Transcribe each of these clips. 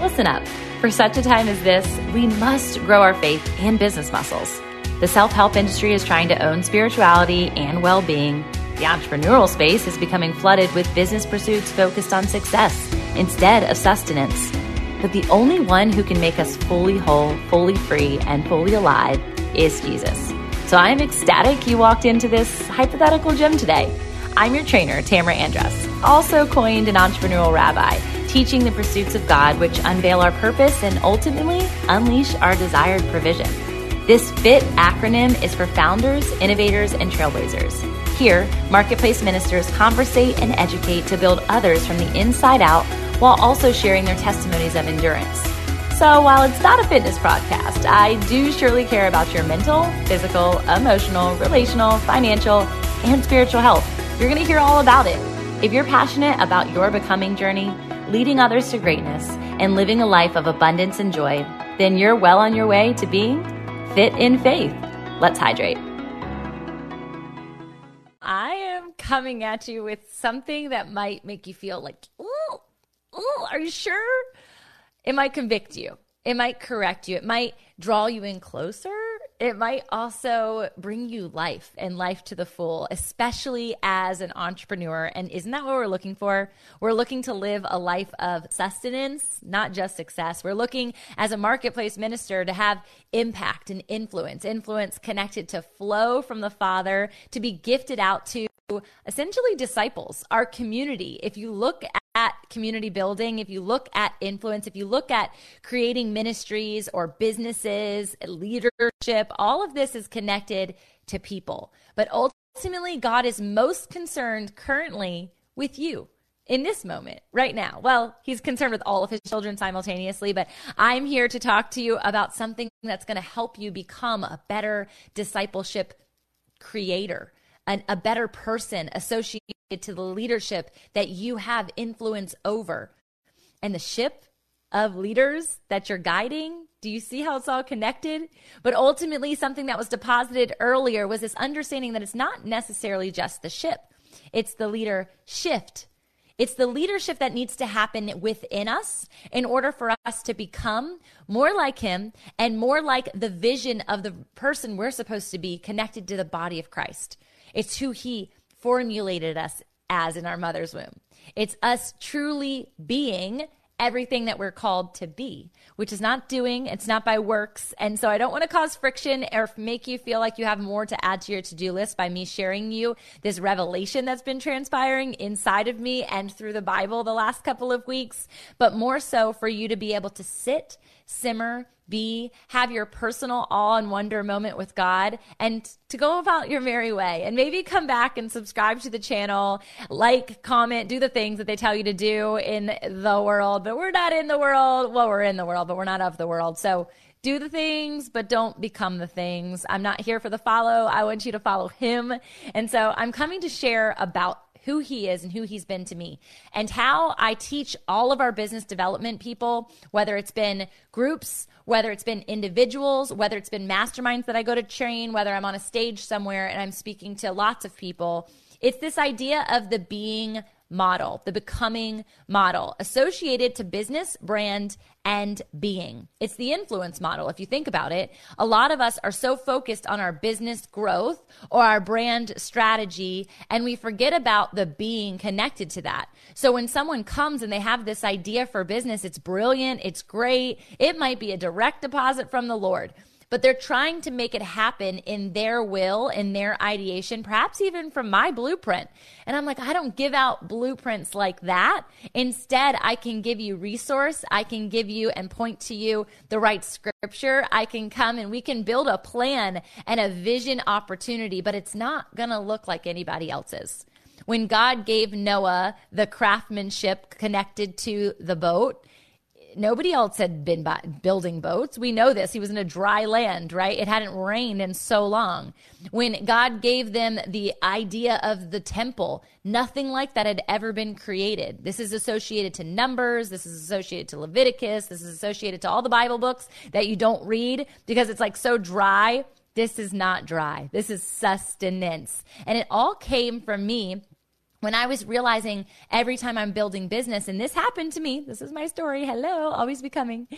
listen up. For such a time as this, we must grow our faith and business muscles. The self-help industry is trying to own spirituality and well-being. The entrepreneurial space is becoming flooded with business pursuits focused on success instead of sustenance. But the only one who can make us fully whole, fully free, and fully alive is Jesus. So I'm ecstatic you walked into this hypothetical gym today. I'm your trainer, Tamra Andress, also coined an entrepreneurial rabbi, teaching the pursuits of God, which unveil our purpose and ultimately unleash our desired provision. This FIT acronym is for founders, innovators, and trailblazers. Here, marketplace ministers conversate and educate to build others from the inside out while also sharing their testimonies of endurance. So while it's not a fitness podcast, I do surely care about your mental, physical, emotional, relational, financial, and spiritual health. You're going to hear all about it. If you're passionate about your becoming journey, leading others to greatness, and living a life of abundance and joy, then you're well on your way to being fit in faith. Let's hydrate. I am coming at you with something that might make you feel like, ooh, are you sure? It might convict you. It might correct you. It might draw you in closer. It might also bring you life and life to the full, especially as an entrepreneur. And isn't that what we're looking for? We're looking to live a life of sustenance, not just success. We're looking as a marketplace minister to have impact and influence connected to flow from the Father, to be gifted out to essentially disciples, our community. If you look at community building, if you look at influence, if you look at creating ministries or businesses, leadership, all of this is connected to people. But ultimately, God is most concerned currently with you in this moment, right now. Well, he's concerned with all of his children simultaneously, but I'm here to talk to you about something that's going to help you become a better discipleship creator, a better person associated to the leadership that you have influence over. And the ship of leaders that you're guiding, do you see how it's all connected? But ultimately, something that was deposited earlier was this understanding that it's not necessarily just the ship. It's the leader shift. It's the leadership that needs to happen within us in order for us to become more like him and more like the vision of the person we're supposed to be connected to the body of Christ. It's who he formulated us as in our mother's womb. It's us truly being everything that we're called to be, which is not doing, it's not by works. And so I don't want to cause friction or make you feel like you have more to add to your to-do list by me sharing you this revelation that's been transpiring inside of me and through the Bible the last couple of weeks, but more so for you to be able to sit, simmer, be, have your personal awe and wonder moment with God, and to go about your merry way. And maybe come back and subscribe to the channel, like, comment, do the things that they tell you to do in the world. But we're not in the world. Well, we're in the world, but we're not of the world. So do the things, but don't become the things. I'm not here for the follow. I want you to follow him. And so I'm coming to share about who he is and who he's been to me, and how I teach all of our business development people, whether it's been groups, whether it's been individuals, whether it's been masterminds that I go to train, whether I'm on a stage somewhere and I'm speaking to lots of people. It's this idea of the being model, the becoming model associated to business, brand, and being. It's the influence model. If you think about it, a lot of us are so focused on our business growth or our brand strategy, and we forget about the being connected to that. So when someone comes and they have this idea for business, it's brilliant, it's great, it might be a direct deposit from the Lord, but they're trying to make it happen in their will, in their ideation, perhaps even from my blueprint. And I'm like, I don't give out blueprints like that. Instead, I can give you resource. I can give you and point to you the right scripture. I can come and we can build a plan and a vision opportunity, but it's not gonna look like anybody else's. When God gave Noah the craftsmanship connected to the boat, nobody else had been building boats. We know this. He was in a dry land, right? It hadn't rained in so long. When God gave them the idea of the temple, nothing like that had ever been created. This is associated to Numbers. This is associated to Leviticus. This is associated to all the Bible books that you don't read because it's like so dry. This is not dry. This is sustenance. And it all came from me when I was realizing every time I'm building business, and this happened to me, this is my story, hello, always becoming.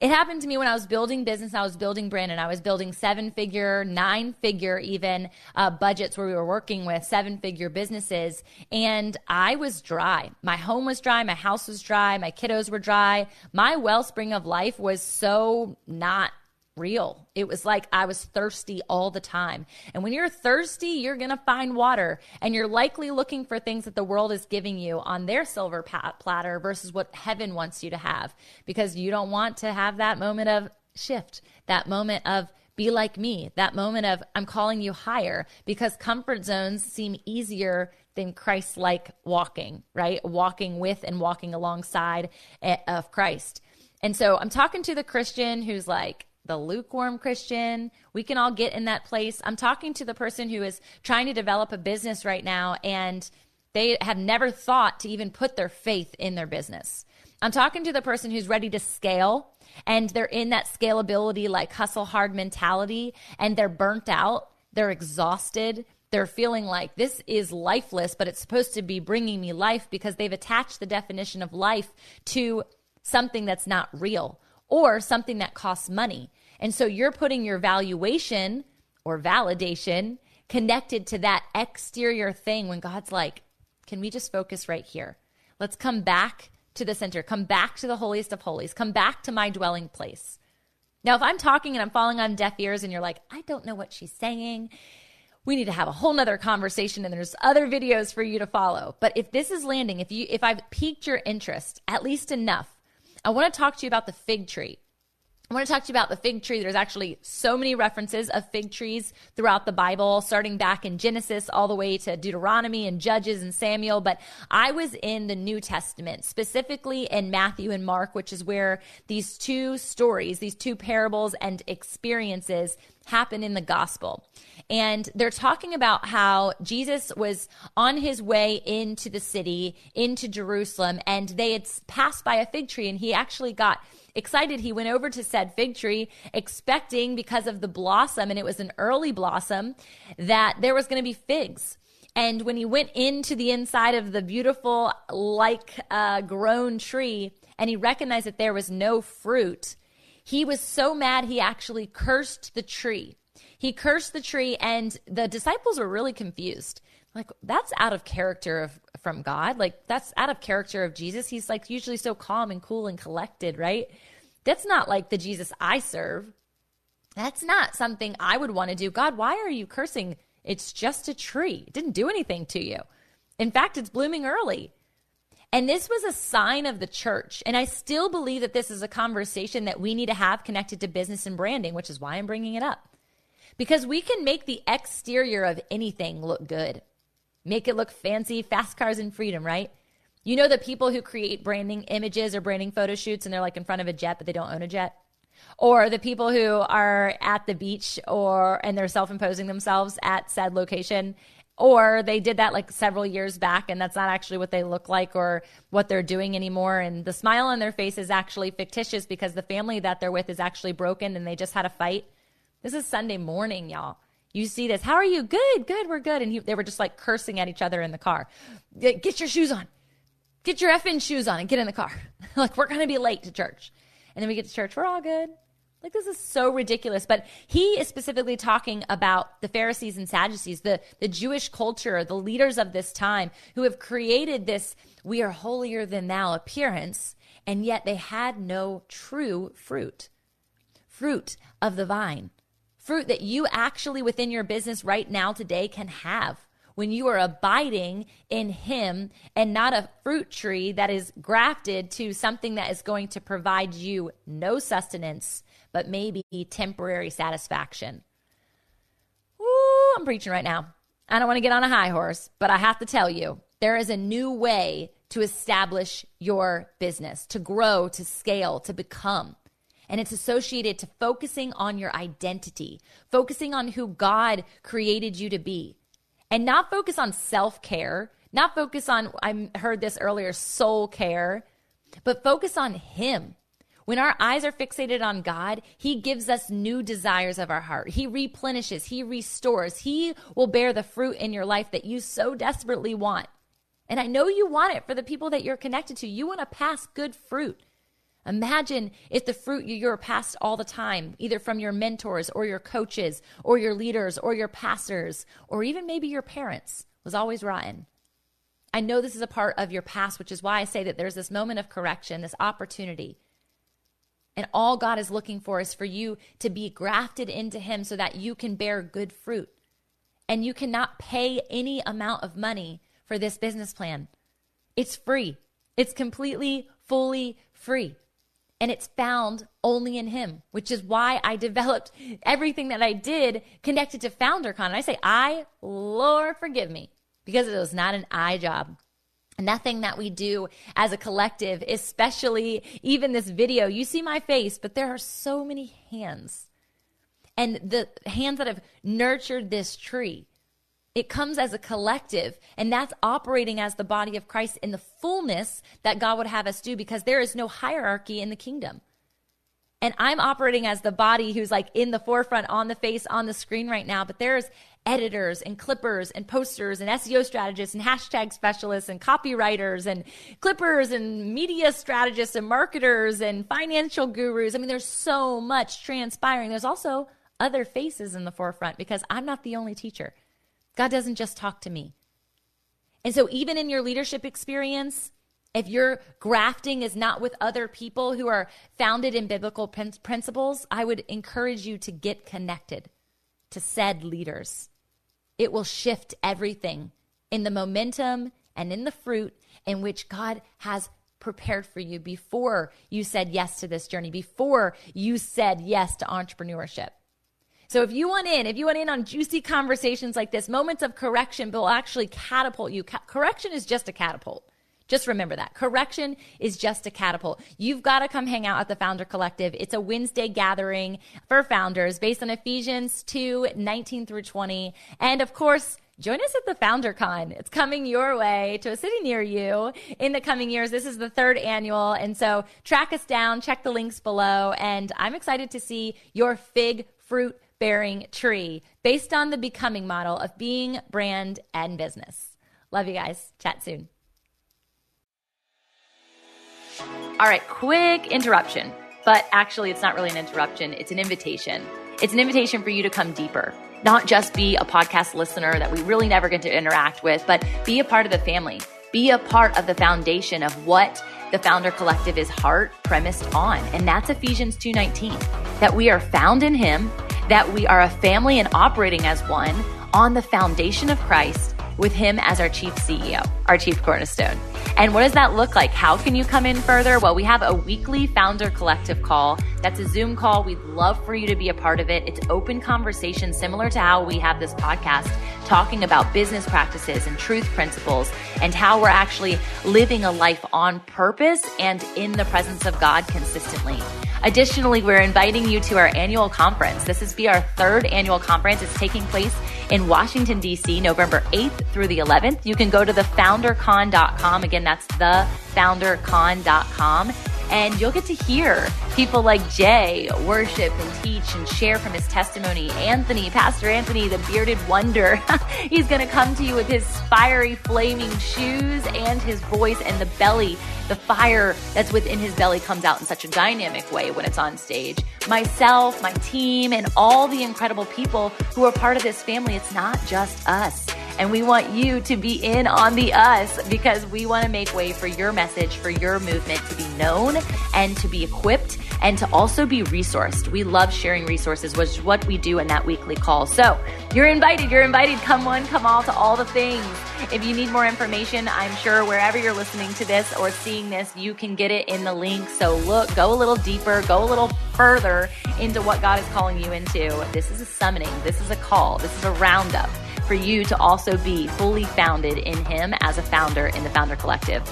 It happened to me when I was building business, I was building brand, and I was building seven-figure, nine-figure even budgets where we were working with seven-figure businesses, and I was dry. My home was dry, my house was dry, my kiddos were dry. My wellspring of life was so not real. It was like I was thirsty all the time. And when you're thirsty, you're going to find water, and you're likely looking for things that the world is giving you on their silver platter versus what heaven wants you to have, because you don't want to have that moment of shift, that moment of be like me, that moment of I'm calling you higher, because comfort zones seem easier than Christ-like walking, right? Walking with and walking alongside of Christ. And so I'm talking to the Christian who's like, the lukewarm Christian. We can all get in that place. I'm talking to the person who is trying to develop a business right now, and they have never thought to even put their faith in their business. I'm talking to the person who's ready to scale, and they're in that scalability, like hustle hard mentality, and they're burnt out, they're exhausted, they're feeling like this is lifeless, but it's supposed to be bringing me life, because they've attached the definition of life to something that's not real, or something that costs money. And so you're putting your valuation or validation connected to that exterior thing, when God's like, can we just focus right here? Let's come back to the center, come back to the holiest of holies, come back to my dwelling place. Now, if I'm talking and I'm falling on deaf ears and you're like, I don't know what she's saying, we need to have a whole nother conversation, and there's other videos for you to follow. But if this is landing, if I've piqued your interest at least enough, I want to talk to you about the fig tree. I want to talk to you about the fig tree. There's actually so many references of fig trees throughout the Bible, starting back in Genesis all the way to Deuteronomy and Judges and Samuel. But I was in the New Testament, specifically in Matthew and Mark, which is where these two stories, these two parables and experiences happen in the gospel. And they're talking about how Jesus was on his way into the city, into Jerusalem, and they had passed by a fig tree, and he actually got excited. He went over to said fig tree expecting, because of the blossom, and it was an early blossom, that there was going to be figs. And when he went into the inside of the beautiful grown tree, and he recognized that there was no fruit, he was so mad he actually cursed the tree. He cursed the tree, and the disciples were really confused. Like, that's out of character from God. Like, that's out of character of Jesus. He's like usually so calm and cool and collected, right? That's not like the Jesus I serve. That's not something I would want to do. God, why are you cursing? It's just a tree. It didn't do anything to you. In fact, it's blooming early. And this was a sign of the church. And I still believe that this is a conversation that we need to have connected to business and branding, which is why I'm bringing it up. Because we can make the exterior of anything look good. Make it look fancy, fast cars and freedom, right? You know the people who create branding images or branding photo shoots, and they're like in front of a jet, but they don't own a jet? Or the people who are at the beach and they're self-imposing themselves at said location, or they did that like several years back, and that's not actually what they look like or what they're doing anymore, and the smile on their face is actually fictitious because the family that they're with is actually broken and they just had a fight. This is Sunday morning, y'all. You see this. How are you? Good, good, we're good. And they were just like cursing at each other in the car. Get your shoes on. Get your effing shoes on and get in the car. Like, we're going to be late to church. And then we get to church, we're all good. Like, this is so ridiculous. But he is specifically talking about the Pharisees and Sadducees, the Jewish culture, the leaders of this time who have created this we are holier than thou appearance, and yet they had no true fruit. Fruit of the vine. Fruit that you actually within your business right now today can have when you are abiding in him, and not a fruit tree that is grafted to something that is going to provide you no sustenance, but maybe temporary satisfaction. Ooh, I'm preaching right now. I don't want to get on a high horse, but I have to tell you, there is a new way to establish your business, to grow, to scale, to become. And it's associated to focusing on your identity, focusing on who God created you to be, and not focus on self-care, not focus on, I heard this earlier, soul care, but focus on him. When our eyes are fixated on God, he gives us new desires of our heart. He replenishes, he restores, he will bear the fruit in your life that you so desperately want. And I know you want it for the people that you're connected to. You want to pass good fruit. Imagine if the fruit you're passed all the time, either from your mentors or your coaches or your leaders or your pastors or even maybe your parents, was always rotten. I know this is a part of your past, which is why I say that there's this moment of correction, this opportunity. And all God is looking for is for you to be grafted into Him so that you can bear good fruit. And you cannot pay any amount of money for this business plan. It's free. It's completely, fully free. And it's found only in Him, which is why I developed everything that I did connected to FounderCon. And I say, Lord, forgive me, because it was not an I job. Nothing that we do as a collective, especially even this video, you see my face, but there are so many hands. And the hands that have nurtured this tree, it comes as a collective, and that's operating as the body of Christ in the fullness that God would have us do, because there is no hierarchy in the kingdom. And I'm operating as the body who's like in the forefront, on the face, on the screen right now, but there's editors and clippers and posters and SEO strategists and hashtag specialists and copywriters and clippers and media strategists and marketers and financial gurus. I mean, there's so much transpiring. There's also other faces in the forefront, because I'm not the only teacher. God doesn't just talk to me. And so even in your leadership experience, if your grafting is not with other people who are founded in biblical principles, I would encourage you to get connected to said leaders. It will shift everything in the momentum and in the fruit in which God has prepared for you before you said yes to this journey, before you said yes to entrepreneurship. So if you want in on juicy conversations like this, moments of correction will actually catapult you. Correction is just a catapult. Just remember that. Correction is just a catapult. You've got to come hang out at the Founder Collective. It's a Wednesday gathering for founders based on Ephesians 2:19-20. And of course, join us at the FounderCon. It's coming your way to a city near you in the coming years. This is the third annual. And so track us down, check the links below. And I'm excited to see your fig fruit bearing tree based on the becoming model of being brand and business. Love you guys. Chat soon. All right, quick interruption, but actually it's not really an interruption. It's an invitation. It's an invitation for you to come deeper, not just be a podcast listener that we really never get to interact with, but be a part of the family, be a part of the foundation of what the Founder Collective is heart premised on. And that's Ephesians 2:19, that we are found in Him, that we are a family and operating as one on the foundation of Christ with Him as our chief CEO, our chief cornerstone. And what does that look like? How can you come in further? Well, we have a weekly Founder Collective call. That's a Zoom call. We'd love for you to be a part of it. It's open conversation, similar to how we have this podcast, talking about business practices and truth principles and how we're actually living a life on purpose and in the presence of God consistently. Additionally, we're inviting you to our annual conference. This is our third annual conference. It's taking place in Washington, D.C., November 8th through the 11th. You can go to thefoundercon.com. Again, that's thefoundercon.com. And you'll get to hear people like Jay worship and teach and share from his testimony. Anthony, Pastor Anthony, the bearded wonder. He's going to come to you with his fiery, flaming shoes and his voice and the belly. The fire that's within his belly comes out in such a dynamic way when it's on stage. Myself, my team, and all the incredible people who are part of this family. It's not just us. And we want you to be in on the us, because we want to make way for your message, for your movement to be known and to be equipped and to also be resourced. We love sharing resources, which is what we do in that weekly call. So you're invited. Come one, come all to all the things. If you need more information, I'm sure wherever you're listening to this or seeing this, you can get it in the link. So look, go a little deeper, go a little further into what God is calling you into. This is a summoning. This is a call. This is a roundup for you to also be fully founded in Him as a founder in the Founder Collective.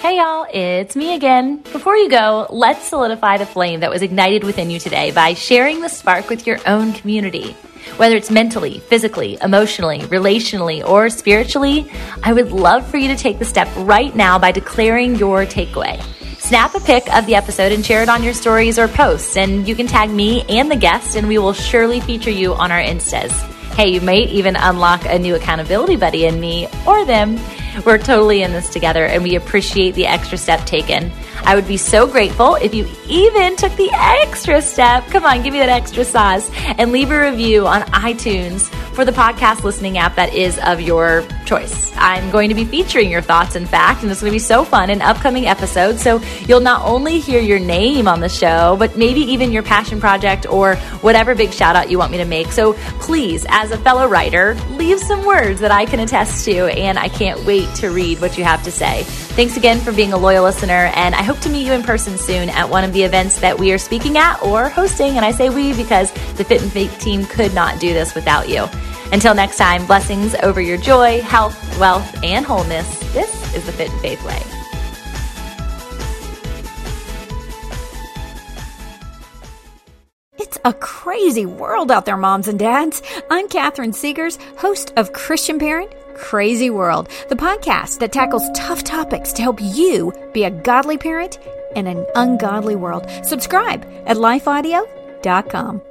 Hey y'all, it's me again. Before you go, let's solidify the flame that was ignited within you today by sharing the spark with your own community. Whether it's mentally, physically, emotionally, relationally, or spiritually, I would love for you to take the step right now by declaring your takeaway. Snap a pic of the episode and share it on your stories or posts, and you can tag me and the guest, and we will surely feature you on our Instas. Hey, you might even unlock a new accountability buddy in me or them. We're totally in this together, and we appreciate the extra step taken. I would be so grateful if you even took the extra step. Come on, give me that extra sauce and leave a review on iTunes for the podcast listening app that is of your choice. I'm going to be featuring your thoughts, in fact, and it's going to be so fun in upcoming episodes. So you'll not only hear your name on the show, but maybe even your passion project or whatever big shout out you want me to make. So please, as a fellow writer, leave some words that I can attest to, and I can't wait to read what you have to say. Thanks again for being a loyal listener, and I hope to meet you in person soon at one of the events that we are speaking at or hosting. And I say we because the Fit and Fake team could not do this without you. Until next time, blessings over your joy, health, wealth, and wholeness. This is the Fit and Faith Way. It's a crazy world out there, moms and dads. I'm Katherine Seegers, host of Christian Parent Crazy World, the podcast that tackles tough topics to help you be a godly parent in an ungodly world. Subscribe at LifeAudio.com.